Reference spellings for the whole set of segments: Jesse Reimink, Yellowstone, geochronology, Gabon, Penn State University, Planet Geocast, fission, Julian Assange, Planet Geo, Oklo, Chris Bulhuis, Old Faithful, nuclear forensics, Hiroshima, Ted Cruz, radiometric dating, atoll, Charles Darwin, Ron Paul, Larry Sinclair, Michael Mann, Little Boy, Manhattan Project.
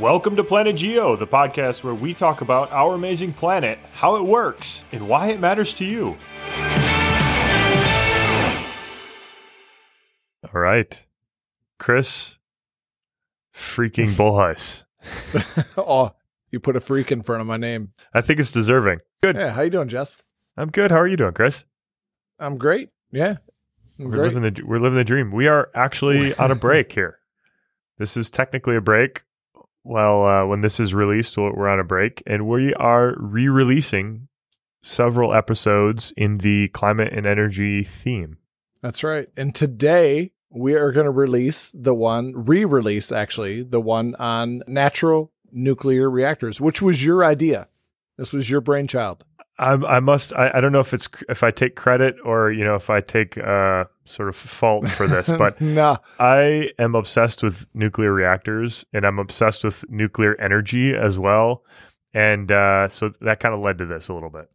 Welcome to Planet Geo, the podcast where we talk about our amazing planet, how it works, and why it matters to you. All right. Chris freaking Bulhuis. Oh, you put a freak in front of my name. I think it's deserving. Good. Yeah, how you doing, Jess? I'm good. How are you doing, Chris? I'm great. Yeah. We're living the dream. We are actually on a break here. This is technically a break. Well, when this is released, we're on a break, and we are re-releasing several episodes in the climate and energy theme. That's right. And today we are going to re-release the one on natural nuclear reactors, which was your idea. This was your brainchild. I don't know if I take credit or, if I take sort of fault for this, but nah. I am obsessed with nuclear reactors, and I'm obsessed with nuclear energy as well. And so that kind of led to this a little bit.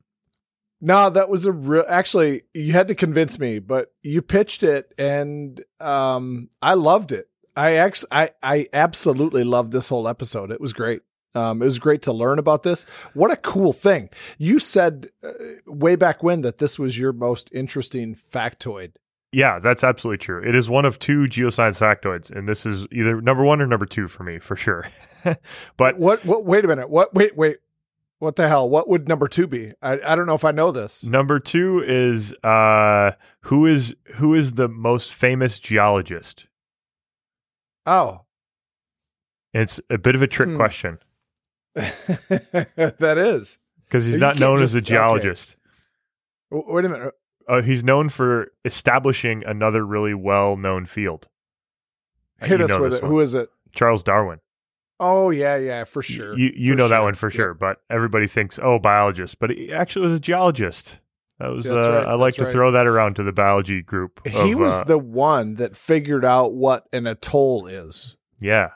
No, that was actually, you had to convince me, but you pitched it, and I loved it. I absolutely loved this whole episode. It was great. It was great to learn about this. What a cool thing. You said way back when that this was your most interesting factoid. Yeah, that's absolutely true. It is one of two geoscience factoids, and this is either number one or number two for me, for sure. But what? Wait a minute. Wait. What the hell? What would number two be? I don't know if I know this. Number two is who is the most famous geologist? Oh. It's a bit of a trick question. That is. Because he's not known as a geologist. Okay. Wait a minute. He's known for establishing another really well-known field. Hit us with it. Who is it? Charles Darwin. Oh, yeah, for sure. You know that one for sure, but everybody thinks, oh, biologist. But he actually was a geologist. That was right. I like to throw that around to the biology group. He was the one that figured out what an atoll is. Yeah.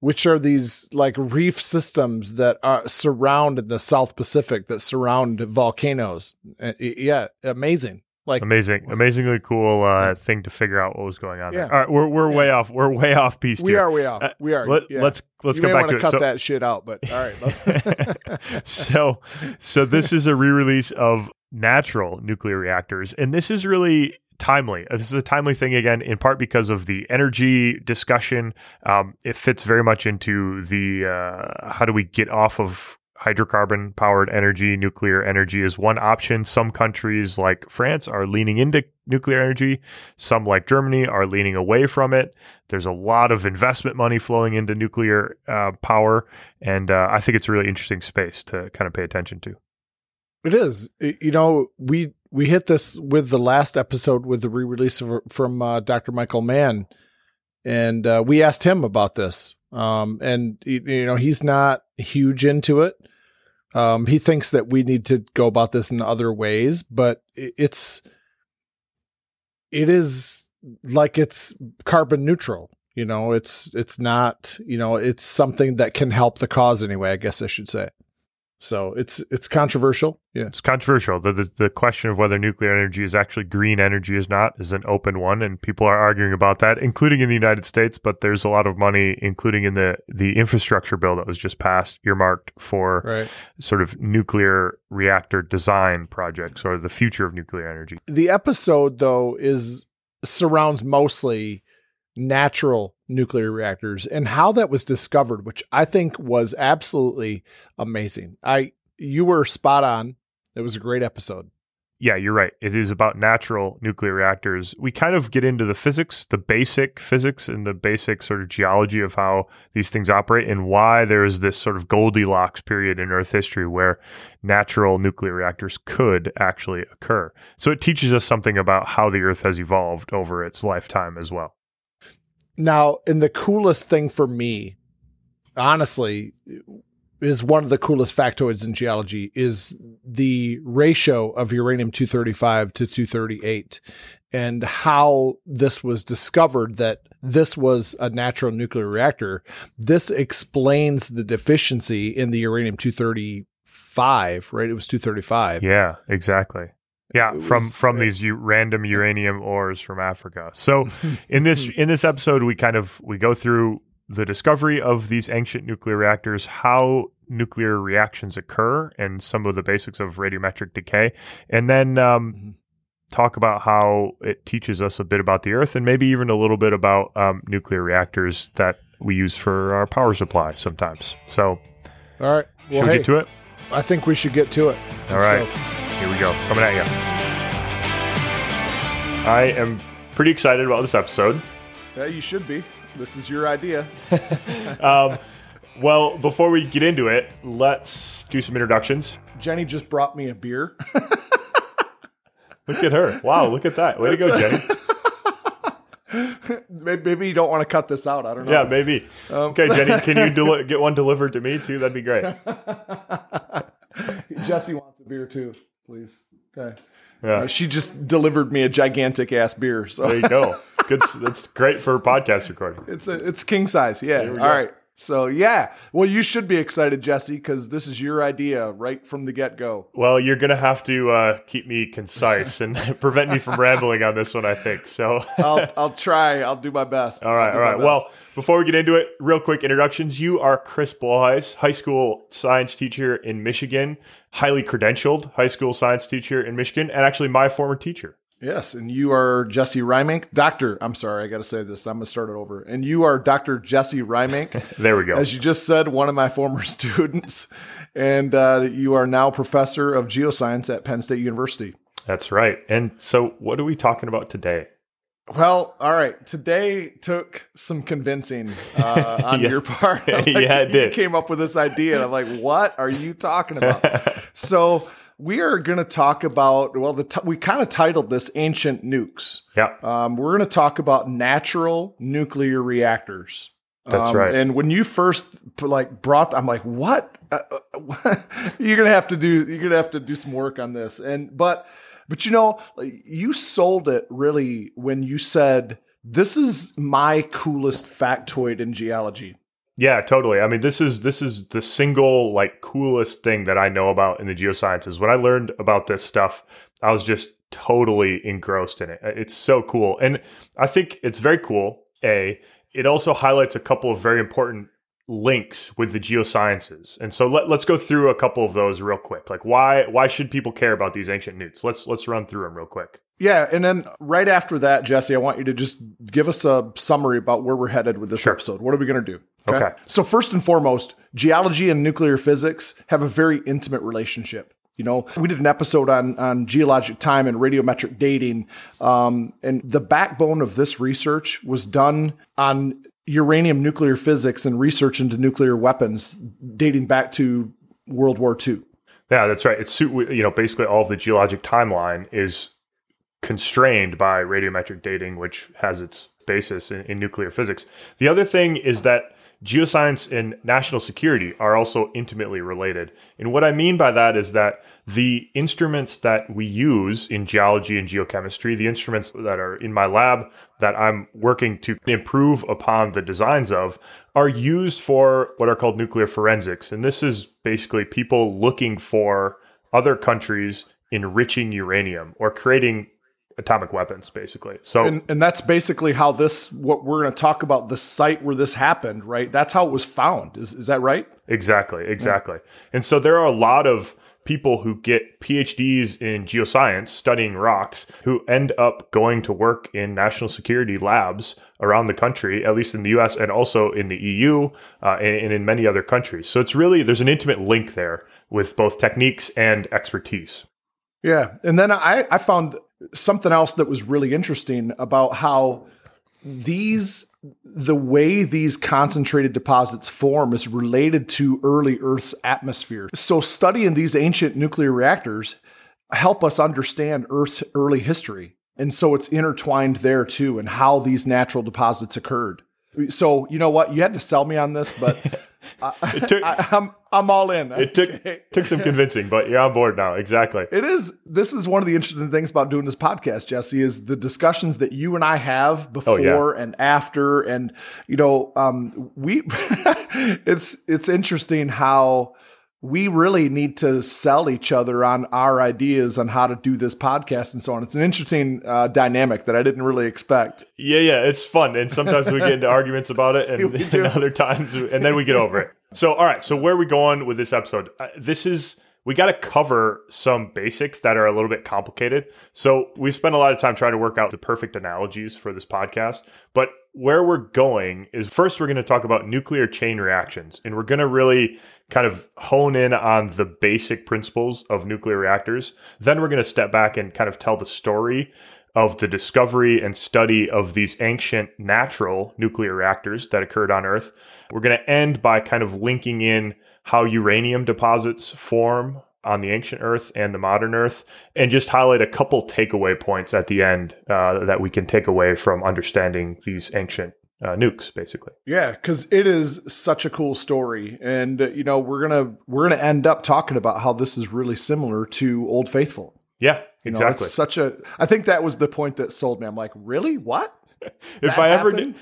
Which are these like reef systems that surround the South Pacific that surround volcanoes. Yeah, amazing. Amazingly cool thing to figure out what was going on. Yeah. There. All right, we're way off. We're way off piece. We are way off. We are. Let's go back to it. You may want to cut that shit out, but all right. Let's so this is a re-release of natural nuclear reactors, and this is really timely. This is a timely thing again, in part because of the energy discussion. It fits very much into the how do we get off of hydrocarbon-powered energy. Nuclear energy is one option. Some countries like France are leaning into nuclear energy. Some like Germany are leaning away from it. There's a lot of investment money flowing into nuclear power. And I think it's a really interesting space to kind of pay attention to. It is. We hit this with the last episode with the re-release from Dr. Michael Mann. And we asked him about this. And he's not huge into it. He thinks that we need to go about this in other ways, but it is like it's carbon neutral. It's not, it's something that can help the cause anyway, I guess I should say. So it's controversial. Yeah, it's controversial. The question of whether nuclear energy is actually green energy is not is an open one, and people are arguing about that, including in the United States. But there's a lot of money, including in the infrastructure bill that was just passed, earmarked for sort of nuclear reactor design projects or the future of nuclear energy. The episode, though, surrounds mostly natural nuclear reactors and how that was discovered, which I think was absolutely amazing. You were spot on. It was a great episode. Yeah, you're right. It is about natural nuclear reactors. We kind of get into the physics, the basic physics and the basic sort of geology of how these things operate and why there is this sort of Goldilocks period in Earth history where natural nuclear reactors could actually occur. So it teaches us something about how the Earth has evolved over its lifetime as well. Now, and the coolest thing for me, honestly, is one of the coolest factoids in geology is the ratio of uranium-235 to 238 and how this was discovered that this was a natural nuclear reactor. This explains the deficiency in the uranium-235, right? It was 235. Yeah, exactly. Yeah, from these random uranium ores from Africa. So in this episode, we go through the discovery of these ancient nuclear reactors, how nuclear reactions occur, and some of the basics of radiometric decay, and then talk about how it teaches us a bit about the Earth and maybe even a little bit about nuclear reactors that we use for our power supply sometimes. So, all right, well, should we get to it? I think we should get to it. Let's go. Here we go. Coming at you. I am pretty excited about this episode. Yeah, you should be. This is your idea. Well, before we get into it, let's do some introductions. Jenny just brought me a beer. Look at her. Wow, look at that. Way to go, Jenny. Maybe you don't want to cut this out. I don't know. Yeah, maybe. Okay, Jenny, can you get one delivered to me, too? That'd be great. Jesse wants a beer, too, please. Okay. Yeah. She just delivered me a gigantic-ass beer. So. There you go. Good. That's great for podcast recording. It's king size. Yeah. All right. So, yeah. Well, you should be excited, Jesse, because this is your idea right from the get-go. Well, you're going to have to keep me concise and prevent me from rambling on this one, I think. So I'll try. I'll do my best. All right. Well, before we get into it, real quick introductions. You are Chris Bulhuis, high school science teacher in Michigan, highly credentialed high school science teacher in Michigan, and actually my former teacher. Yes, and you are Jesse Reimink. And you are Dr. Jesse Reimink. There we go. As you just said, one of my former students. And you are now professor of geoscience at Penn State University. That's right. And so what are we talking about today? Well, all right. Today took some convincing on your part. Like, yeah, it did. You came up with this idea, and I'm like, what are you talking about? So... we are going to talk about, well, we kind of titled this Ancient Nukes. Yeah. We're going to talk about natural nuclear reactors. That's right. And when you first I'm like, what? You're going to have to do some work on this. But you know, you sold it really when you said, this is my coolest factoid in geology. Yeah, totally. I mean, this is the single coolest thing that I know about in the geosciences. When I learned about this stuff, I was just totally engrossed in it. It's so cool. And I think it's very cool. It also highlights a couple of very important links with the geosciences. And so let's go through a couple of those real quick. Like why should people care about these ancient nukes? Let's run through them real quick. Yeah, and then right after that, Jesse, I want you to just give us a summary about where we're headed with this episode. What are we going to do? Okay. So first and foremost, geology and nuclear physics have a very intimate relationship. You know, we did an episode on geologic time and radiometric dating, and the backbone of this research was done on uranium nuclear physics and research into nuclear weapons dating back to World War II. Yeah, that's right. It's, you know, basically all of the geologic timeline is constrained by radiometric dating, which has its basis in nuclear physics. The other thing is that geoscience and national security are also intimately related. And what I mean by that is that the instruments that we use in geology and geochemistry, the instruments that are in my lab that I'm working to improve upon the designs of, are used for what are called nuclear forensics. And this is basically people looking for other countries enriching uranium or creating atomic weapons, basically. So, and that's basically how what we're going to talk about, the site where this happened, right? That's how it was found. Is that right? Exactly. Yeah. And so there are a lot of people who get PhDs in geoscience studying rocks who end up going to work in national security labs around the country, at least in the US and also in the EU and in many other countries. So it's really, there's an intimate link there with both techniques and expertise. Yeah. And then I found something else that was really interesting about how the way these concentrated deposits form is related to early Earth's atmosphere. So studying these ancient nuclear reactors help us understand Earth's early history. And so it's intertwined there too, and how these natural deposits occurred. So you know what? You had to sell me on this, but I'm all in. It took some convincing, but you're on board now. Exactly. It is. This is one of the interesting things about doing this podcast, Jesse, is the discussions that you and I have before and after. And, you know, it's interesting how we really need to sell each other on our ideas on how to do this podcast and so on. It's an interesting dynamic that I didn't really expect. Yeah, it's fun. And sometimes we get into arguments about it and other times, and then we get over it. So, all right. So where are we going with this episode? We got to cover some basics that are a little bit complicated. So we've spent a lot of time trying to work out the perfect analogies for this podcast, but where we're going is first, we're going to talk about nuclear chain reactions, and we're going to really kind of hone in on the basic principles of nuclear reactors. Then we're going to step back and kind of tell the story of the discovery and study of these ancient natural nuclear reactors that occurred on Earth. We're going to end by kind of linking in how uranium deposits form on the ancient Earth and the modern Earth, and just highlight a couple takeaway points at the end that we can take away from understanding these ancient nukes, basically. Yeah, because it is such a cool story, and we're gonna end up talking about how this is really similar to Old Faithful. Yeah, exactly. I think that was the point that sold me. I'm like, really? What? If I ever need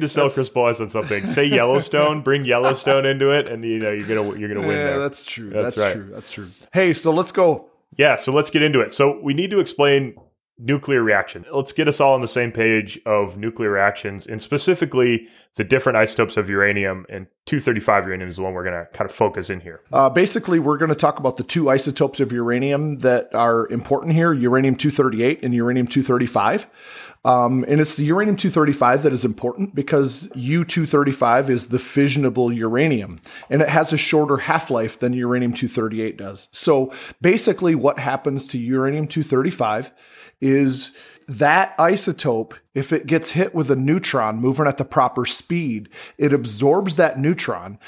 to sell Chris Bulhuis on something, say Yellowstone, bring Yellowstone into it, and you're gonna win. Yeah, that's true. That's true. Hey, so let's go. Yeah, so let's get into it. So we need to explain nuclear reaction. Let's get us all on the same page of nuclear reactions, and specifically the different isotopes of uranium, and 235 uranium is the one we're going to kind of focus in here. Basically, we're going to talk about the two isotopes of uranium that are important here, uranium-238 and uranium-235. And it's the uranium-235 that is important because U-235 is the fissionable uranium, and it has a shorter half-life than uranium-238 does. So basically what happens to uranium-235 is that isotope, if it gets hit with a neutron moving at the proper speed, it absorbs that neutron,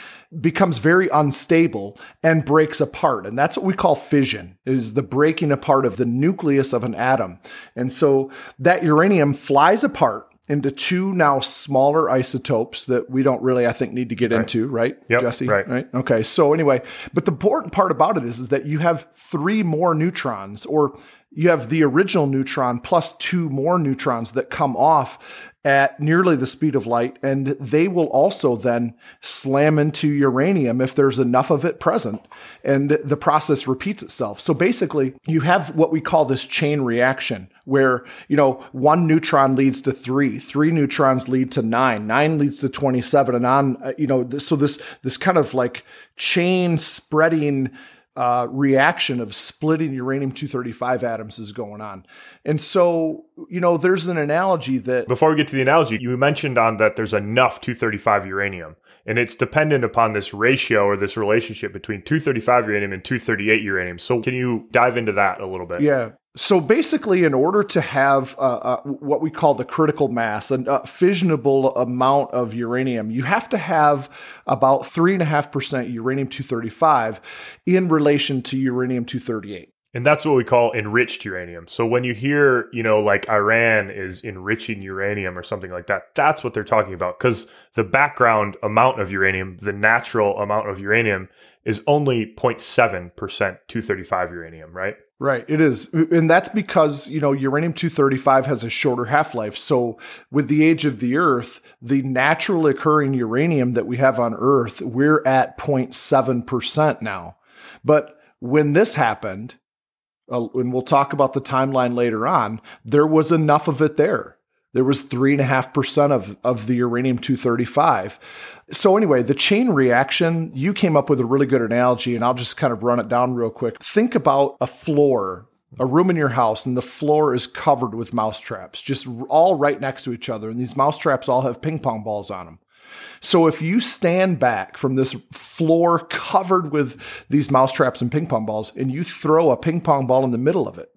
becomes very unstable, and breaks apart. And that's what we call fission, is the breaking apart of the nucleus of an atom. And so that uranium flies apart into two now smaller isotopes that we don't really, I think, need to get into, right? Yep, Jesse? Right. Okay. So anyway, but the important part about it is that you have three more neutrons, or you have the original neutron plus two more neutrons that come off at nearly the speed of light, and they will also then slam into uranium if there's enough of it present, and the process repeats itself. So basically, you have what we call this chain reaction, where, one neutron leads to three neutrons lead to nine leads to 27, and on, so this kind of like chain spreading reaction of splitting uranium-235 atoms is going on. And so, there's an analogy that... Before we get to the analogy, you mentioned on that there's enough 235 uranium, and it's dependent upon this ratio or this relationship between 235 uranium and 238 uranium. So can you dive into that a little bit? Yeah. So basically, in order to have what we call the critical mass, a fissionable amount of uranium, you have to have about 3.5% uranium-235 in relation to uranium-238. And that's what we call enriched uranium. So when you hear, like Iran is enriching uranium or something like that, that's what they're talking about. Because the background amount of uranium, the natural amount of uranium, is only 0.7% 235 uranium, right? Right, it is. And that's because, uranium-235 has a shorter half-life. So with the age of the Earth, the naturally occurring uranium that we have on Earth, we're at 0.7% now. But when this happened, and we'll talk about the timeline later on, there was enough of it there. There was 3.5% of the uranium-235. So anyway, the chain reaction, you came up with a really good analogy, and I'll just kind of run it down real quick. Think about a floor, a room in your house, and the floor is covered with mousetraps, just all right next to each other. And these mousetraps all have ping pong balls on them. So if you stand back from this floor covered with these mousetraps and ping pong balls, and you throw a ping pong ball in the middle of it,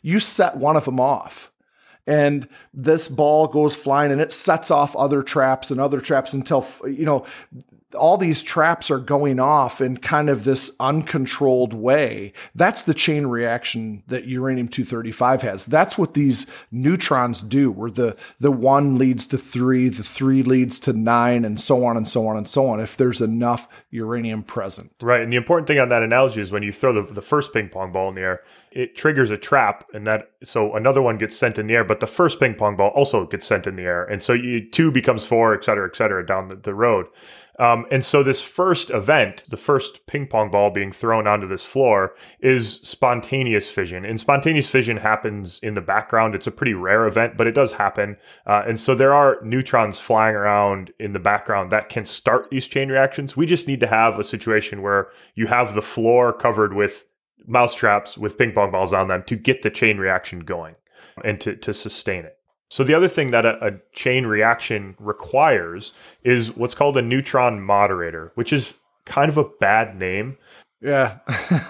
you set one of them off. And this ball goes flying, and it sets off other traps until, all these traps are going off in kind of this uncontrolled way. That's the chain reaction that uranium-235 has. That's what these neutrons do, where the one leads to three, the three leads to nine, and so on and so on and so on, if there's enough uranium present. Right, and the important thing on that analogy is when you throw the first ping pong ball in the air, it triggers a trap, and that so another one gets sent in the air, but the first ping pong ball also gets sent in the air, and so you 2 becomes 4, et cetera, down the road. And so this first event, the first ping pong ball being thrown onto this floor, is spontaneous fission. And spontaneous fission happens in the background. It's a pretty rare event, but it does happen. And so there are neutrons flying around in the background that can start these chain reactions. We just need to have a situation where you have the floor covered with mousetraps with ping pong balls on them to get the chain reaction going and to sustain it. So the other thing that a chain reaction requires is what's called a neutron moderator, which is kind of a bad name. Yeah,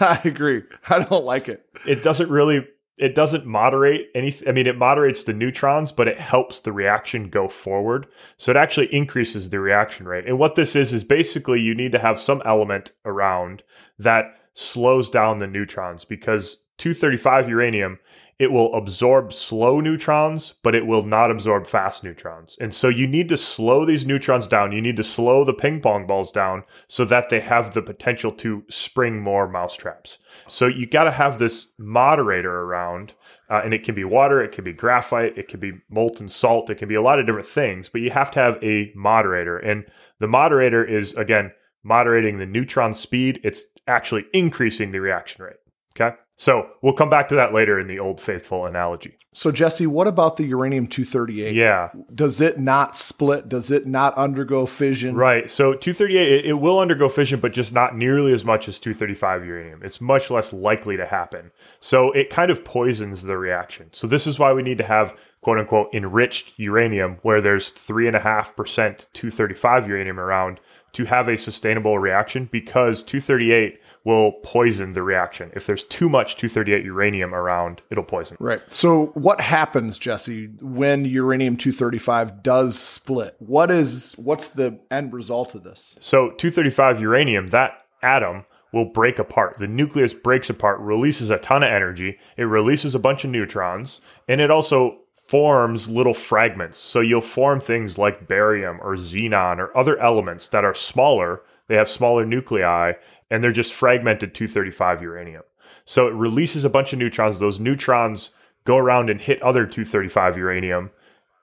I agree. I don't like it. It doesn't moderate anything. I mean, it moderates the neutrons, but it helps the reaction go forward. So it actually increases the reaction rate. And what this is basically you need to have some element around that slows down the neutrons, because 235 uranium, it will absorb slow neutrons, but it will not absorb fast neutrons. And so you need to slow these neutrons down. You need to slow the ping pong balls down so that they have the potential to spring more mousetraps. So you got to have this moderator around, and it can be water, it can be graphite, it can be molten salt, it can be a lot of different things, but you have to have a moderator. And the moderator is, again, moderating the neutron speed. It's actually increasing the reaction rate. Okay. So we'll come back to that later in the Old Faithful analogy. So Jesse, what about the uranium-238? Yeah. Does it not split? Does it not undergo fission? Right. So 238, it will undergo fission, but just not nearly as much as 235 uranium. It's much less likely to happen. So it kind of poisons the reaction. So this is why we need to have, quote unquote, enriched uranium, where there's 3.5% 235 uranium around to have a sustainable reaction, because 238 will poison the reaction. If there's too much 238 uranium around, it'll poison. Right. So what happens, Jesse, when uranium-235 does split? What's the end result of this? So 235 uranium, that atom will break apart. The nucleus breaks apart, releases a ton of energy. It releases a bunch of neutrons, and it also forms little fragments. So you'll form things like barium or xenon or other elements that are smaller. They have smaller nuclei, and they're just fragmented 235 uranium. So it releases a bunch of neutrons. Those neutrons go around and hit other 235 uranium,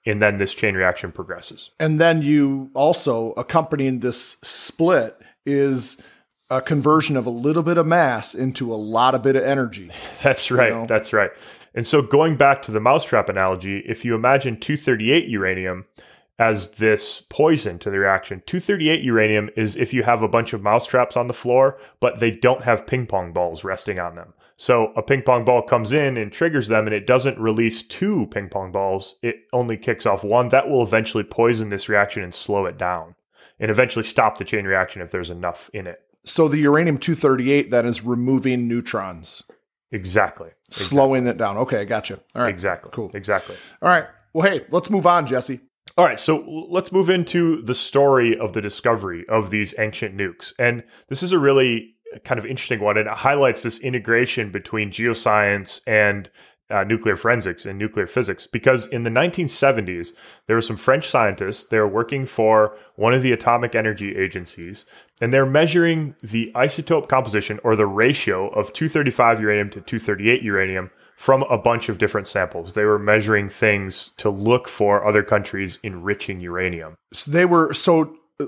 and then this chain reaction progresses. And then you also, accompanying this split, is a conversion of a little bit of mass into a lot of bit of energy. That's right. You know? That's right. And so going back to the mousetrap analogy, if you imagine 238 uranium as this poison to the reaction. 238 uranium is if you have a bunch of mousetraps on the floor, but they don't have ping pong balls resting on them. So a ping pong ball comes in and triggers them, and it doesn't release 2 ping pong balls. It only kicks off 1. That will eventually poison this reaction and slow it down, and eventually stop the chain reaction if there's enough in it. So the uranium-238 then is removing neutrons. Exactly. Slowing it down. Okay, I gotcha. All right. Exactly. Cool. Exactly. All right. Well, hey, let's move on, Jesse. All right, so let's move into the story of the discovery of these ancient nukes. And this is a really kind of interesting one, and it highlights this integration between geoscience and nuclear forensics and nuclear physics, because in the 1970s, there were some French scientists. They were working for one of the atomic energy agencies, and they're measuring the isotope composition, or the ratio of 235 uranium to 238 uranium, from a bunch of different samples. They were measuring things to look for other countries enriching uranium.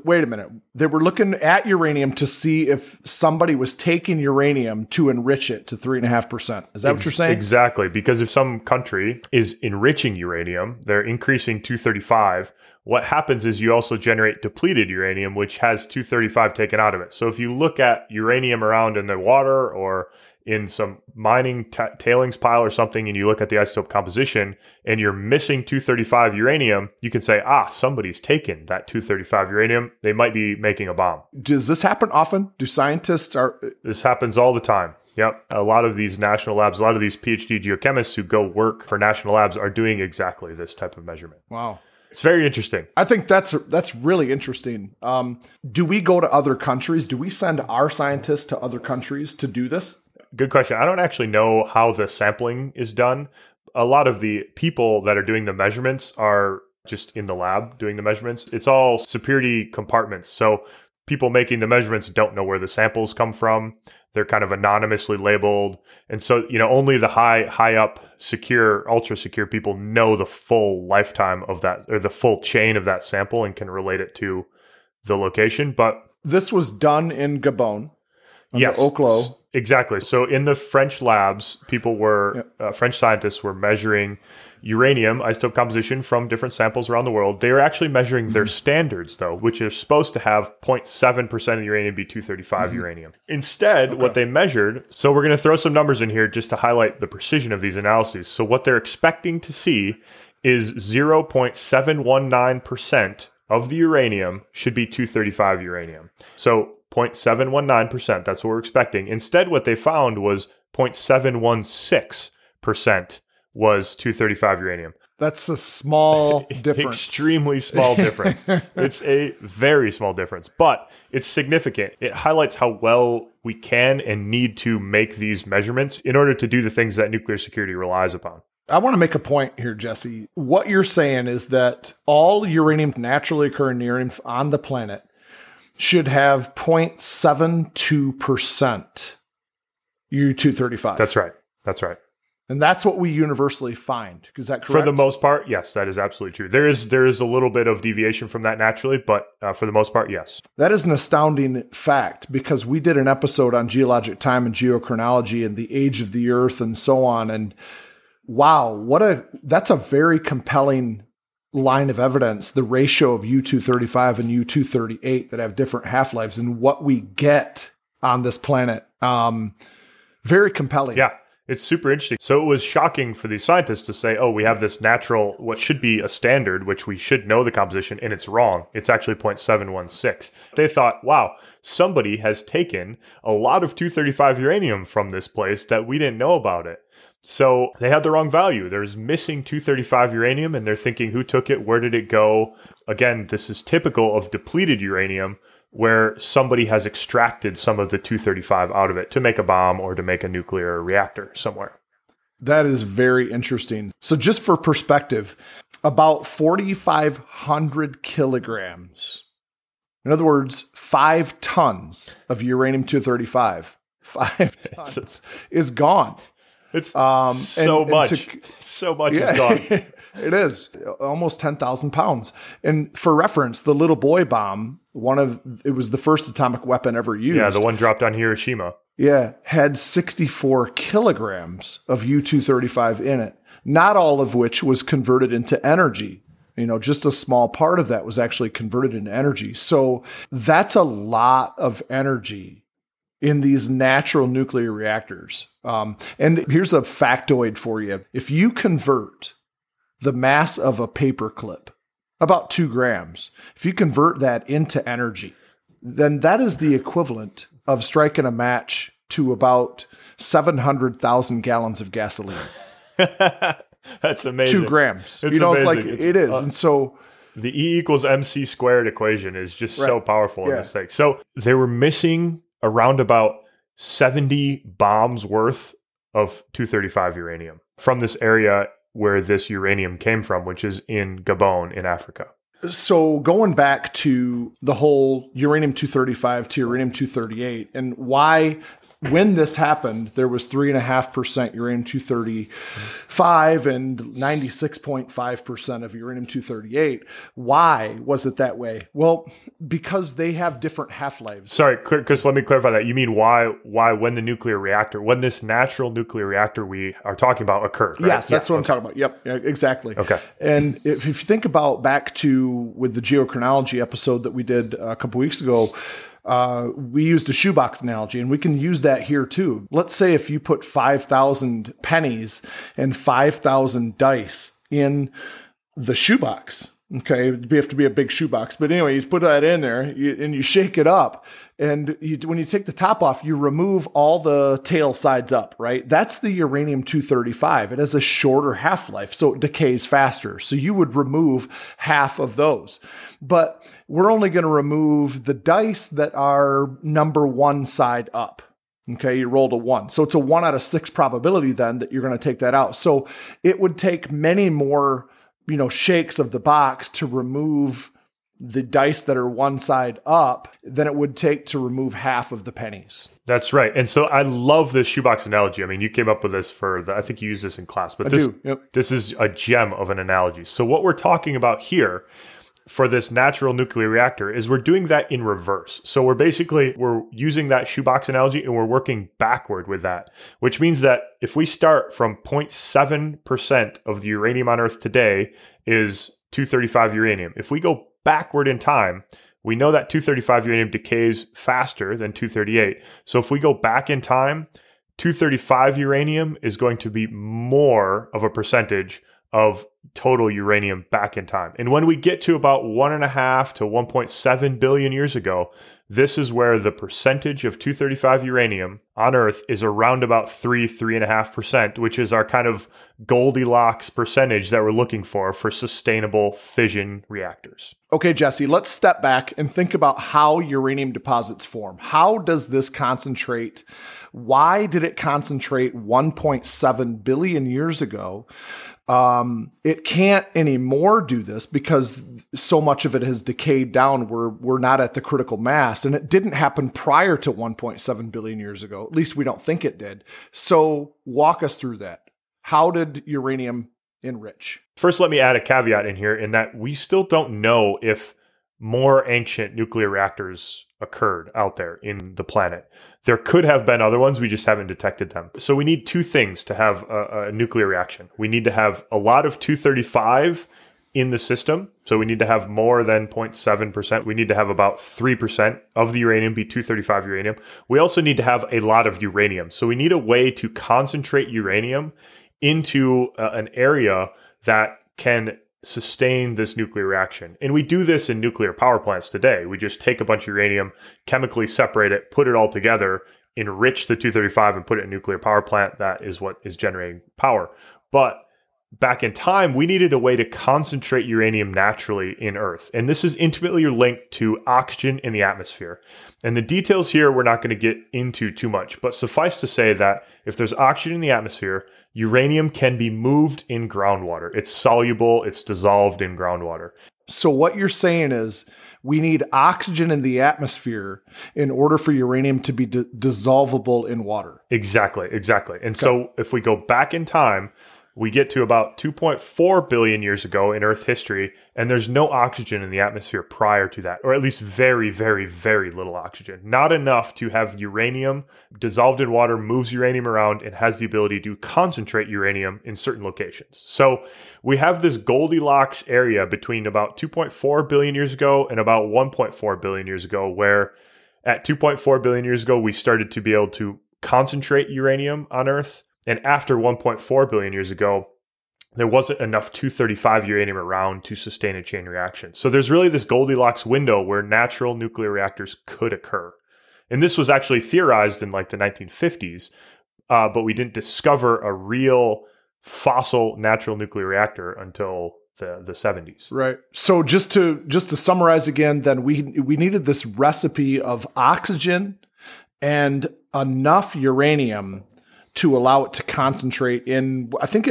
Wait a minute. They were looking at uranium to see if somebody was taking uranium to enrich it to 3.5%. Is that what you're saying? Exactly. Because if some country is enriching uranium, they're increasing 235. What happens is you also generate depleted uranium, which has 235 taken out of it. So if you look at uranium around in the water or in some mining tailings pile or something, and you look at the isotope composition and you're missing 235 uranium, you can say, somebody's taken that 235 uranium. They might be making a bomb. Does this happen often? Do scientists are... This happens all the time. Yep. A lot of these national labs, a lot of these PhD geochemists who go work for national labs are doing exactly this type of measurement. Wow. It's very interesting. I think that's really interesting. Do we go to other countries? Do we send our scientists to other countries to do this? Good question. I don't actually know how the sampling is done. A lot of the people that are doing the measurements are just in the lab doing the measurements. It's all security compartments. So people making the measurements don't know where the samples come from. They're kind of anonymously labeled. And so, you know, only the high up secure, ultra secure people know the full lifetime of that, or the full chain of that sample, and can relate it to the location. But this was done in Gabon. Yes, Oklo. Exactly. So in the French labs, people were, French scientists were measuring uranium isotope composition from different samples around the world. They were actually measuring their standards, though, which are supposed to have 0.7% of uranium be 235 uranium. Instead, what they measured, so we're going to throw some numbers in here just to highlight the precision of these analyses. So what they're expecting to see is 0.719% of the uranium should be 235 uranium. So 0.719%, that's what we're expecting. Instead, what they found was 0.716% was 235 uranium. That's a small difference. Extremely small difference. It's a very small difference, but it's significant. It highlights how well we can and need to make these measurements in order to do the things that nuclear security relies upon. I want to make a point here, Jesse. What you're saying is that all uranium, naturally occurring uranium on the planet, should have 0.72% U-235. That's right. That's right. And that's what we universally find. Is that correct? For the most part, yes, that is absolutely true. There is a little bit of deviation from that naturally, but for the most part, yes. That is an astounding fact, because we did an episode on geologic time and geochronology and the age of the Earth and so on. And wow, that's a very compelling line of evidence, the ratio of U-235 and U-238 that have different half-lives, and what we get on this planet. Very compelling. Yeah, it's super interesting. So it was shocking for these scientists to say, oh, we have this natural, what should be a standard, which we should know the composition, and it's wrong. It's actually 0.716. They thought, wow, somebody has taken a lot of 235 uranium from this place that we didn't know about it. So they had the wrong value. There's missing 235 uranium, and they're thinking, who took it? Where did it go? Again, this is typical of depleted uranium, where somebody has extracted some of the 235 out of it to make a bomb or to make a nuclear reactor somewhere. That is very interesting. So just for perspective, about 4,500 kilograms, in other words, 5 tons of uranium-235, 5 tons is gone. It's so much is gone. It is almost 10,000 pounds. And for reference, the Little Boy bomb, it was the first atomic weapon ever used. Yeah, the one dropped on Hiroshima. Yeah, had 64 kilograms of U-235 in it, not all of which was converted into energy. You know, just a small part of that was actually converted into energy. So that's a lot of energy in these natural nuclear reactors. And here's a factoid for you. If you convert the mass of a paperclip, about 2 grams, if you convert that into energy, then that is the equivalent of striking a match to about 700,000 gallons of gasoline. That's amazing. 2 grams. It's, you know, amazing. It's like, it is. And so the E equals MC squared equation is just so powerful in this thing. So they were missing around about 70 bombs worth of 235 uranium from this area where this uranium came from, which is in Gabon in Africa. So going back to the whole uranium-235 to uranium-238, and why, when this happened, there was 3.5% uranium-235 and 96.5% of uranium-238. Why was it that way? Well, because they have different half-lives. Sorry, Chris, let me clarify that. You mean why when the nuclear reactor, when this natural nuclear reactor we are talking about occurred, right? Yes, that's what I'm talking about. Yep, yeah, exactly. Okay. And if you think about back to with the geochronology episode that we did a couple weeks ago, we used a shoebox analogy, and we can use that here too. Let's say if you put 5,000 pennies and 5,000 dice in the shoebox, okay, it'd have to be a big shoebox. But anyway, you put that in there and you shake it up. And when you take the top off, you remove all the tail sides up, right? That's the uranium-235. It has a shorter half-life, so it decays faster. So you would remove half of those. But we're only going to remove the dice that are number one side up. Okay, you rolled a 1. So it's a 1 out of 6 probability then that you're going to take that out. So it would take many more, you know, shakes of the box to remove the dice that are one side up than it would take to remove half of the pennies. That's right. And so I love this shoebox analogy. I mean, you came up with this for I think you used this in class, but this is a gem of an analogy. So what we're talking about here for this natural nuclear reactor is we're doing that in reverse. So we're using that shoebox analogy and we're working backward with that, which means that if we start from 0.7% of the uranium on Earth today is 235 uranium. If we go backward in time, we know that 235 uranium decays faster than 238. So if we go back in time, 235 uranium is going to be more of a percentage of total uranium back in time. And when we get to about 1.5 to 1.7 billion years ago, this is where the percentage of 235 uranium on Earth is around about 3.5%, which is our kind of Goldilocks percentage that we're looking for sustainable fission reactors. Okay, Jesse, let's step back and think about how uranium deposits form. How does this concentrate? Why did it concentrate 1.7 billion years ago? It can't anymore do this because so much of it has decayed down. We're not at the critical mass, and it didn't happen prior to 1.7 billion years ago. At least we don't think it did. So walk us through that. How did uranium enrich? First, let me add a caveat in here in that we still don't know if more ancient nuclear reactors occurred out there in the planet. There could have been other ones, we just haven't detected them. So we need two things to have a nuclear reaction. We need to have a lot of 235 in the system. So we need to have more than 0.7%. We need to have about 3% of the uranium be 235 uranium. We also need to have a lot of uranium. So we need a way to concentrate uranium into an area that can sustain this nuclear reaction. And we do this in nuclear power plants today. We just take a bunch of uranium, chemically separate it, put it all together, enrich the 235 and put it in a nuclear power plant. That is what is generating power. But back in time, we needed a way to concentrate uranium naturally in Earth. And this is intimately linked to oxygen in the atmosphere. And the details here we're not going to get into too much, but suffice to say that if there's oxygen in the atmosphere, uranium can be moved in groundwater. It's soluble, it's dissolved in groundwater. So what you're saying is we need oxygen in the atmosphere in order for uranium to be dissolvable in water. Exactly. And okay. So if we go back in time, we get to about 2.4 billion years ago in Earth history, and there's no oxygen in the atmosphere prior to that, or at least very, very, very little oxygen. Not enough to have uranium dissolved in water, moves uranium around, and has the ability to concentrate uranium in certain locations. So we have this Goldilocks area between about 2.4 billion years ago and about 1.4 billion years ago, where at 2.4 billion years ago, we started to be able to concentrate uranium on Earth. And after 1.4 billion years ago, there wasn't enough 235 uranium around to sustain a chain reaction. So there's really this Goldilocks window where natural nuclear reactors could occur. And this was actually theorized in like the 1950s, but we didn't discover a real fossil natural nuclear reactor until the 70s. Right. So just to summarize again, then we needed this recipe of oxygen and enough uranium to allow it to concentrate in, I think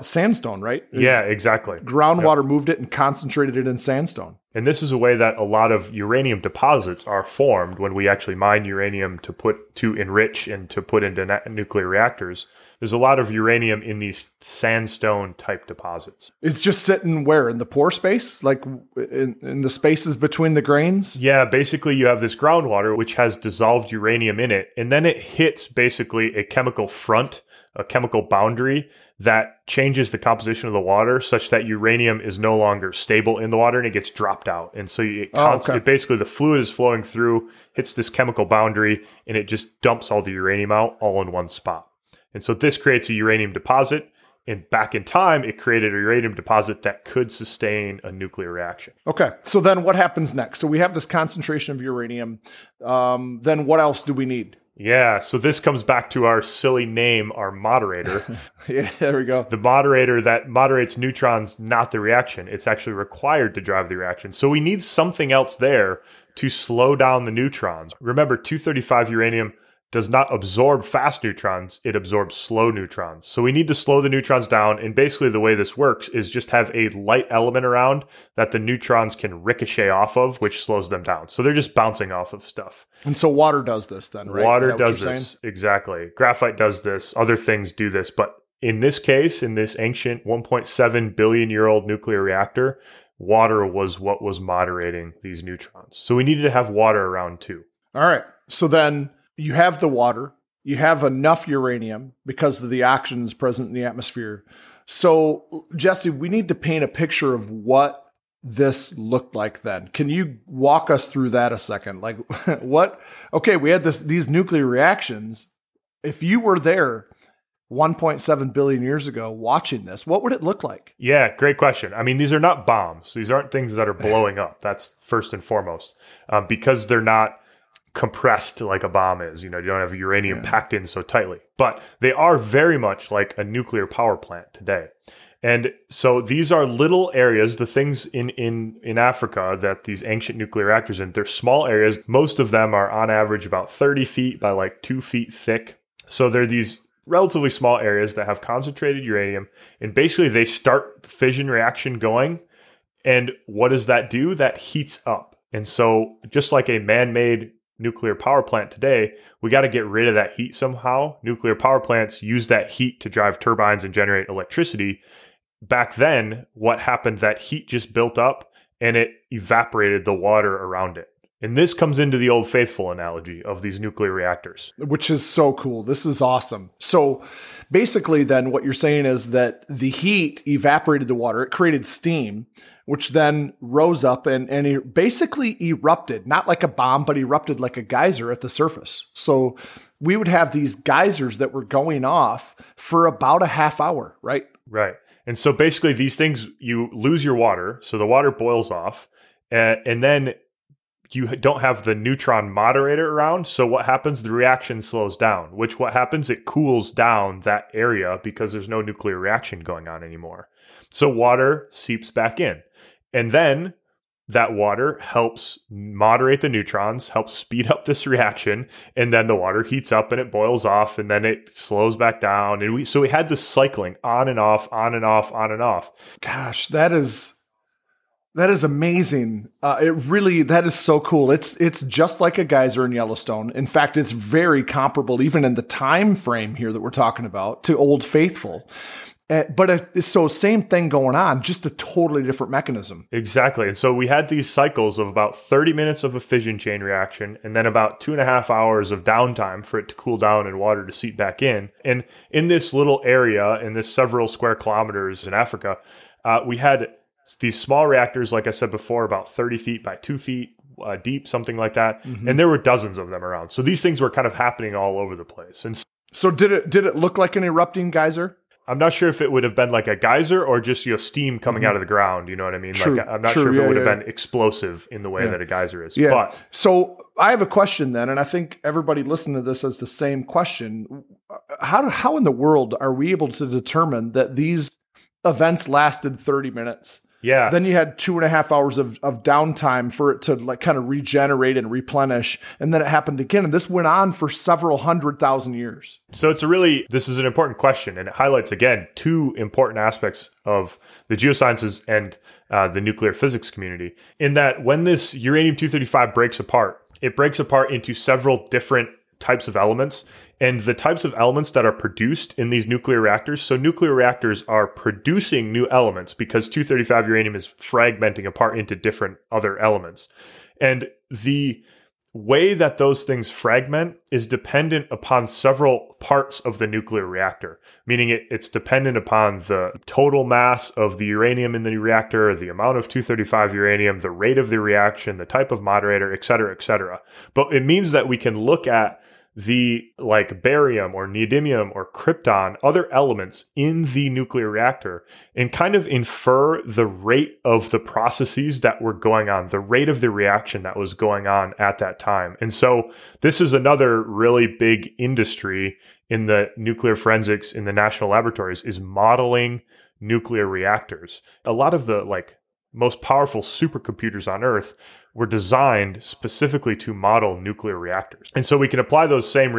sandstone, right? Yeah, exactly. Groundwater moved it and concentrated it in sandstone. And this is a way that a lot of uranium deposits are formed when we actually mine uranium to enrich and to put into nuclear reactors. There's a lot of uranium in these sandstone type deposits. It's just sitting where? In the pore space? Like in the spaces between the grains? Yeah, basically you have this groundwater which has dissolved uranium in it, and then it hits basically a chemical front, a chemical boundary that changes the composition of the water such that uranium is no longer stable in the water and it gets dropped out. And so it basically the fluid is flowing through, hits this chemical boundary, and it just dumps all the uranium out all in one spot. And so this creates a uranium deposit, and back in time, it created a uranium deposit that could sustain a nuclear reaction. Okay. So then what happens next? So we have this concentration of uranium. Then what else do we need? Yeah. So this comes back to our silly name, our moderator. Yeah, there we go. The moderator that moderates neutrons, not the reaction. It's actually required to drive the reaction. So we need something else there to slow down the neutrons. Remember, 235 uranium does not absorb fast neutrons, it absorbs slow neutrons. So we need to slow the neutrons down, and basically the way this works is just have a light element around that the neutrons can ricochet off of, which slows them down. So they're just bouncing off of stuff. And so water does this then, right? Water does this, exactly. Graphite does this, other things do this, but in this case, in this ancient 1.7 billion year old nuclear reactor, water was what was moderating these neutrons. So we needed to have water around too. All right, so then you have the water, you have enough uranium because of the oxygen present in the atmosphere. So, Jesse, we need to paint a picture of what this looked like then. Can you walk us through that a second? Like what? Okay, we had these nuclear reactions. If you were there 1.7 billion years ago watching this, what would it look like? Yeah, great question. I mean, these are not bombs. These aren't things that are blowing up. That's first and foremost, because they're not compressed like a bomb is. You know, you don't have uranium packed in so tightly, but they are very much like a nuclear power plant today. And so these are little areas, the things in Africa that these ancient nuclear reactors in, they're small areas. Most of them are on average about 30 feet by like 2 feet thick. So they're these relatively small areas that have concentrated uranium, and basically they start the fission reaction going. And what does that do? That heats up. And so just like a man-made nuclear power plant today, we got to get rid of that heat somehow. Nuclear power plants use that heat to drive turbines and generate electricity. Back then, what happened, that heat just built up and it evaporated the water around it. And this comes into the Old Faithful analogy of these nuclear reactors. Which is so cool. This is awesome. So basically then what you're saying is that the heat evaporated the water. It created steam, which then rose up and it basically erupted. Not like a bomb, but erupted like a geyser at the surface. So we would have these geysers that were going off for about a half hour, right? Right. And so basically these things, you lose your water. So the water boils off. And then you don't have the neutron moderator around. So what happens? The reaction slows down, which what happens? It cools down that area because there's no nuclear reaction going on anymore. So water seeps back in. And then that water helps moderate the neutrons, helps speed up this reaction. And then the water heats up and it boils off and then it slows back down. And so we had this cycling on and off, on and off, on and off. Gosh, that is amazing. That is so cool. It's just like a geyser in Yellowstone. In fact, it's very comparable, even in the time frame here that we're talking about, to Old Faithful. So same thing going on, just a totally different mechanism. Exactly. And so we had these cycles of about 30 minutes of a fission chain reaction and then about 2.5 hours of downtime for it to cool down and water to seep back in. And in this little area, in this several square kilometers in Africa, we had these small reactors, like I said before, about 30 feet by 2 feet deep, something like that. Mm-hmm. And there were dozens of them around. So these things were kind of happening all over the place. And so did it look like an erupting geyser? I'm not sure if it would have been like a geyser or just, you know, steam coming out of the ground. You know what I mean? True. Like, I'm not sure if it would have been explosive in the way that a geyser is. Yeah. But so I have a question then, and I think everybody listening to this has the same question. How in the world are we able to determine that these events lasted 30 minutes? Yeah. Then you had 2.5 hours of downtime for it to like kind of regenerate and replenish. And then it happened again. And this went on for several 100,000 years. So this is an important question. And it highlights, again, two important aspects of the geosciences and the nuclear physics community, in that when this uranium-235 breaks apart, it breaks apart into several different types of elements, and the types of elements that are produced in these nuclear reactors. So nuclear reactors are producing new elements because 235 uranium is fragmenting apart into different other elements. And the way that those things fragment is dependent upon several parts of the nuclear reactor, meaning it's dependent upon the total mass of the uranium in the reactor, the amount of 235 uranium, the rate of the reaction, the type of moderator, et cetera, et cetera. But it means that we can look at the like barium or neodymium or krypton, other elements in the nuclear reactor, and kind of infer the rate of the processes that were going on, the rate of the reaction that was going on at that time. And so this is another really big industry in the nuclear forensics in the national laboratories, is modeling nuclear reactors. A lot of the like most powerful supercomputers on Earth were designed specifically to model nuclear reactors. And so we can apply those same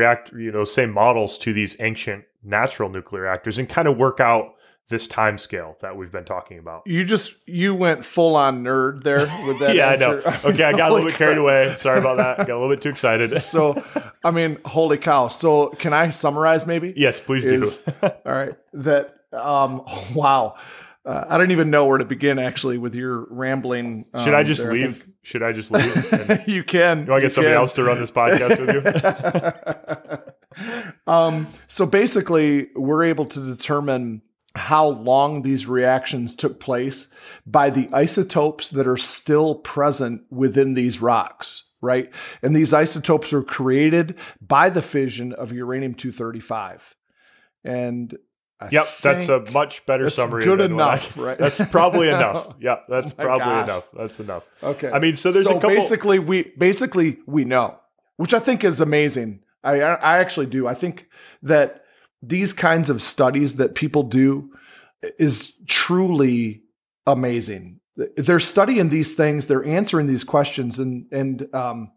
same models to these ancient natural nuclear reactors and kind of work out this time scale that we've been talking about. You went full on nerd there with that. Yeah, answer. I know. Okay, I got a little bit carried away. Sorry about that. Got a little bit too excited. So, I mean, holy cow. So, can I summarize maybe? Yes, please do. All right. That, wow. I don't even know where to begin actually with your rambling. Should I just leave? And you can. Do I get somebody else to run this podcast with you? So basically, we're able to determine how long these reactions took place by the isotopes that are still present within these rocks, right? And these isotopes were created by the fission of uranium-235. And that's a much better summary. Good enough, right? That's probably enough. Yeah, that's enough. That's enough. Okay. I mean, so there's a couple. Basically, we know, which I think is amazing. I actually do. I think that these kinds of studies that people do is truly amazing. They're studying these things, they're answering these questions, and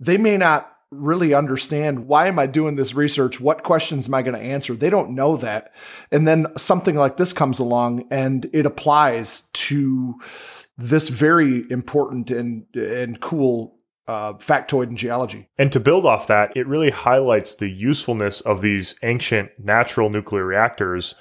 they may not really understand, why am I doing this research? What questions am I going to answer? They don't know that. And then something like this comes along and it applies to this very important and cool factoid in geology. And to build off that, it really highlights the usefulness of these ancient natural nuclear reactors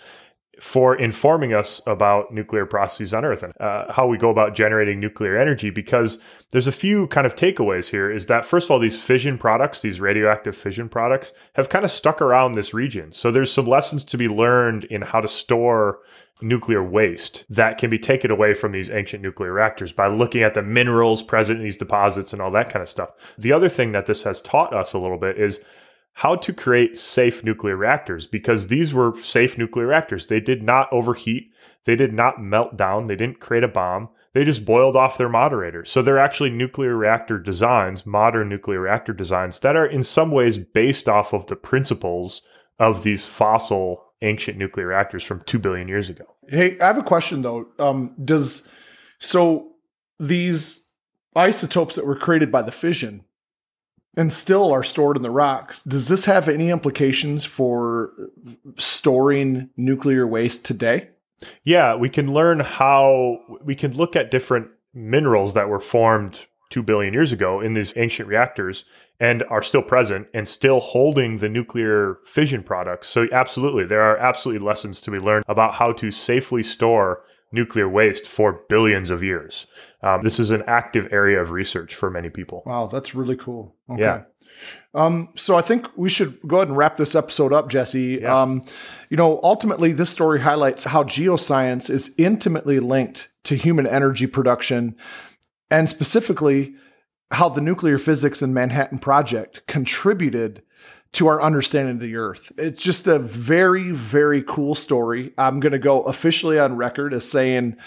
for informing us about nuclear processes on Earth and how we go about generating nuclear energy, because there's a few kind of takeaways here. Is that, first of all, these fission products, these radioactive fission products, have kind of stuck around this region. So there's some lessons to be learned in how to store nuclear waste that can be taken away from these ancient nuclear reactors by looking at the minerals present in these deposits and all that kind of stuff. The other thing that this has taught us a little bit is how to create safe nuclear reactors, because these were safe nuclear reactors. They did not overheat. They did not melt down. They didn't create a bomb. They just boiled off their moderator. So they're actually nuclear reactor designs, modern nuclear reactor designs that are in some ways based off of the principles of these fossil ancient nuclear reactors from 2 billion years ago. Hey, I have a question though. So these isotopes that were created by the fission and still are stored in the rocks, does this have any implications for storing nuclear waste today? Yeah, we can learn how we can look at different minerals that were formed 2 billion years ago in these ancient reactors and are still present and still holding the nuclear fission products. So absolutely, there are absolutely lessons to be learned about how to safely store nuclear waste for billions of years. This is an active area of research for many people. Wow, that's really cool. Okay. Yeah. So I think we should go ahead and wrap this episode up, Jesse. Yeah. Ultimately, this story highlights how geoscience is intimately linked to human energy production, and specifically how the nuclear physics and Manhattan Project contributed to our understanding of the Earth. It's just a very, very cool story. I'm going to go officially on record as saying,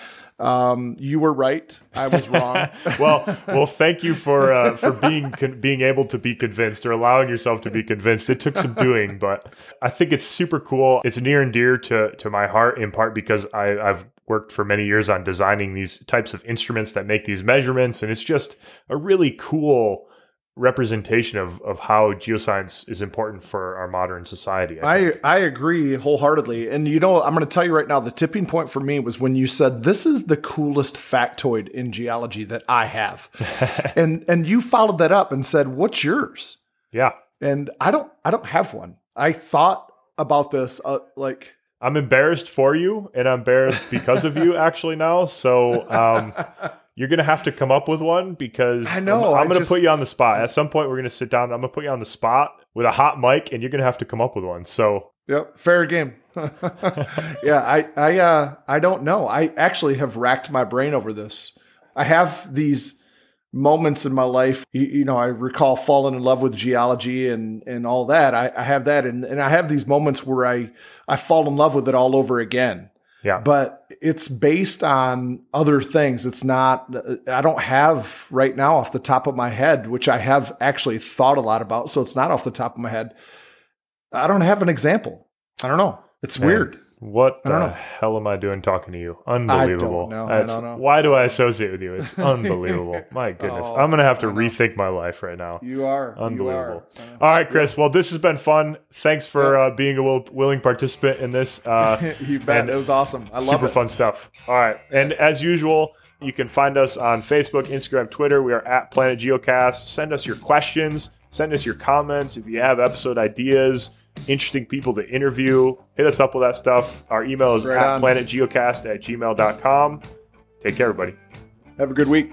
you were right. I was wrong. Well, thank you for being able to be convinced, or allowing yourself to be convinced. It took some doing, but I think it's super cool. It's near and dear to my heart, in part because I've worked for many years on designing these types of instruments that make these measurements. And it's just a really cool representation of how geoscience is important for our modern society. I agree wholeheartedly. And I'm going to tell you right now, the tipping point for me was when you said, this is the coolest factoid in geology that I have. and you followed that up and said, what's yours? Yeah. And I don't have one. I thought about this, I'm embarrassed for you, and I'm embarrassed because of you actually now. So, you're going to have to come up with one, because I'm going to put you on the spot. At some point, we're going to sit down. And I'm going to put you on the spot with a hot mic, and you're going to have to come up with one. So, yep, fair game. Yeah, I don't know. I actually have racked my brain over this. I have these moments in my life. I recall falling in love with geology and all that. I have that, and I have these moments where I fall in love with it all over again. Yeah. But it's based on other things. It's not, I don't have right now off the top of my head, which I have actually thought a lot about. So it's not off the top of my head. I don't have an example. I don't know. It's weird. What the hell am I doing talking to you? Unbelievable. I don't know. Why do I associate with you? It's unbelievable. My goodness. I'm going to have to rethink my life right now. You are. Unbelievable. You are. All right, Chris. Well, this has been fun. Thanks for being a willing participant in this. You bet. It was awesome. I love it. Super fun stuff. All right. And as usual, you can find us on Facebook, Instagram, Twitter. We are at Planet Geocast. Send us your questions. Send us your comments. If you have episode ideas, interesting people to interview, hit us up with that stuff. Our email is right at planetgeocast@gmail.com. Take care, everybody. Have a good week.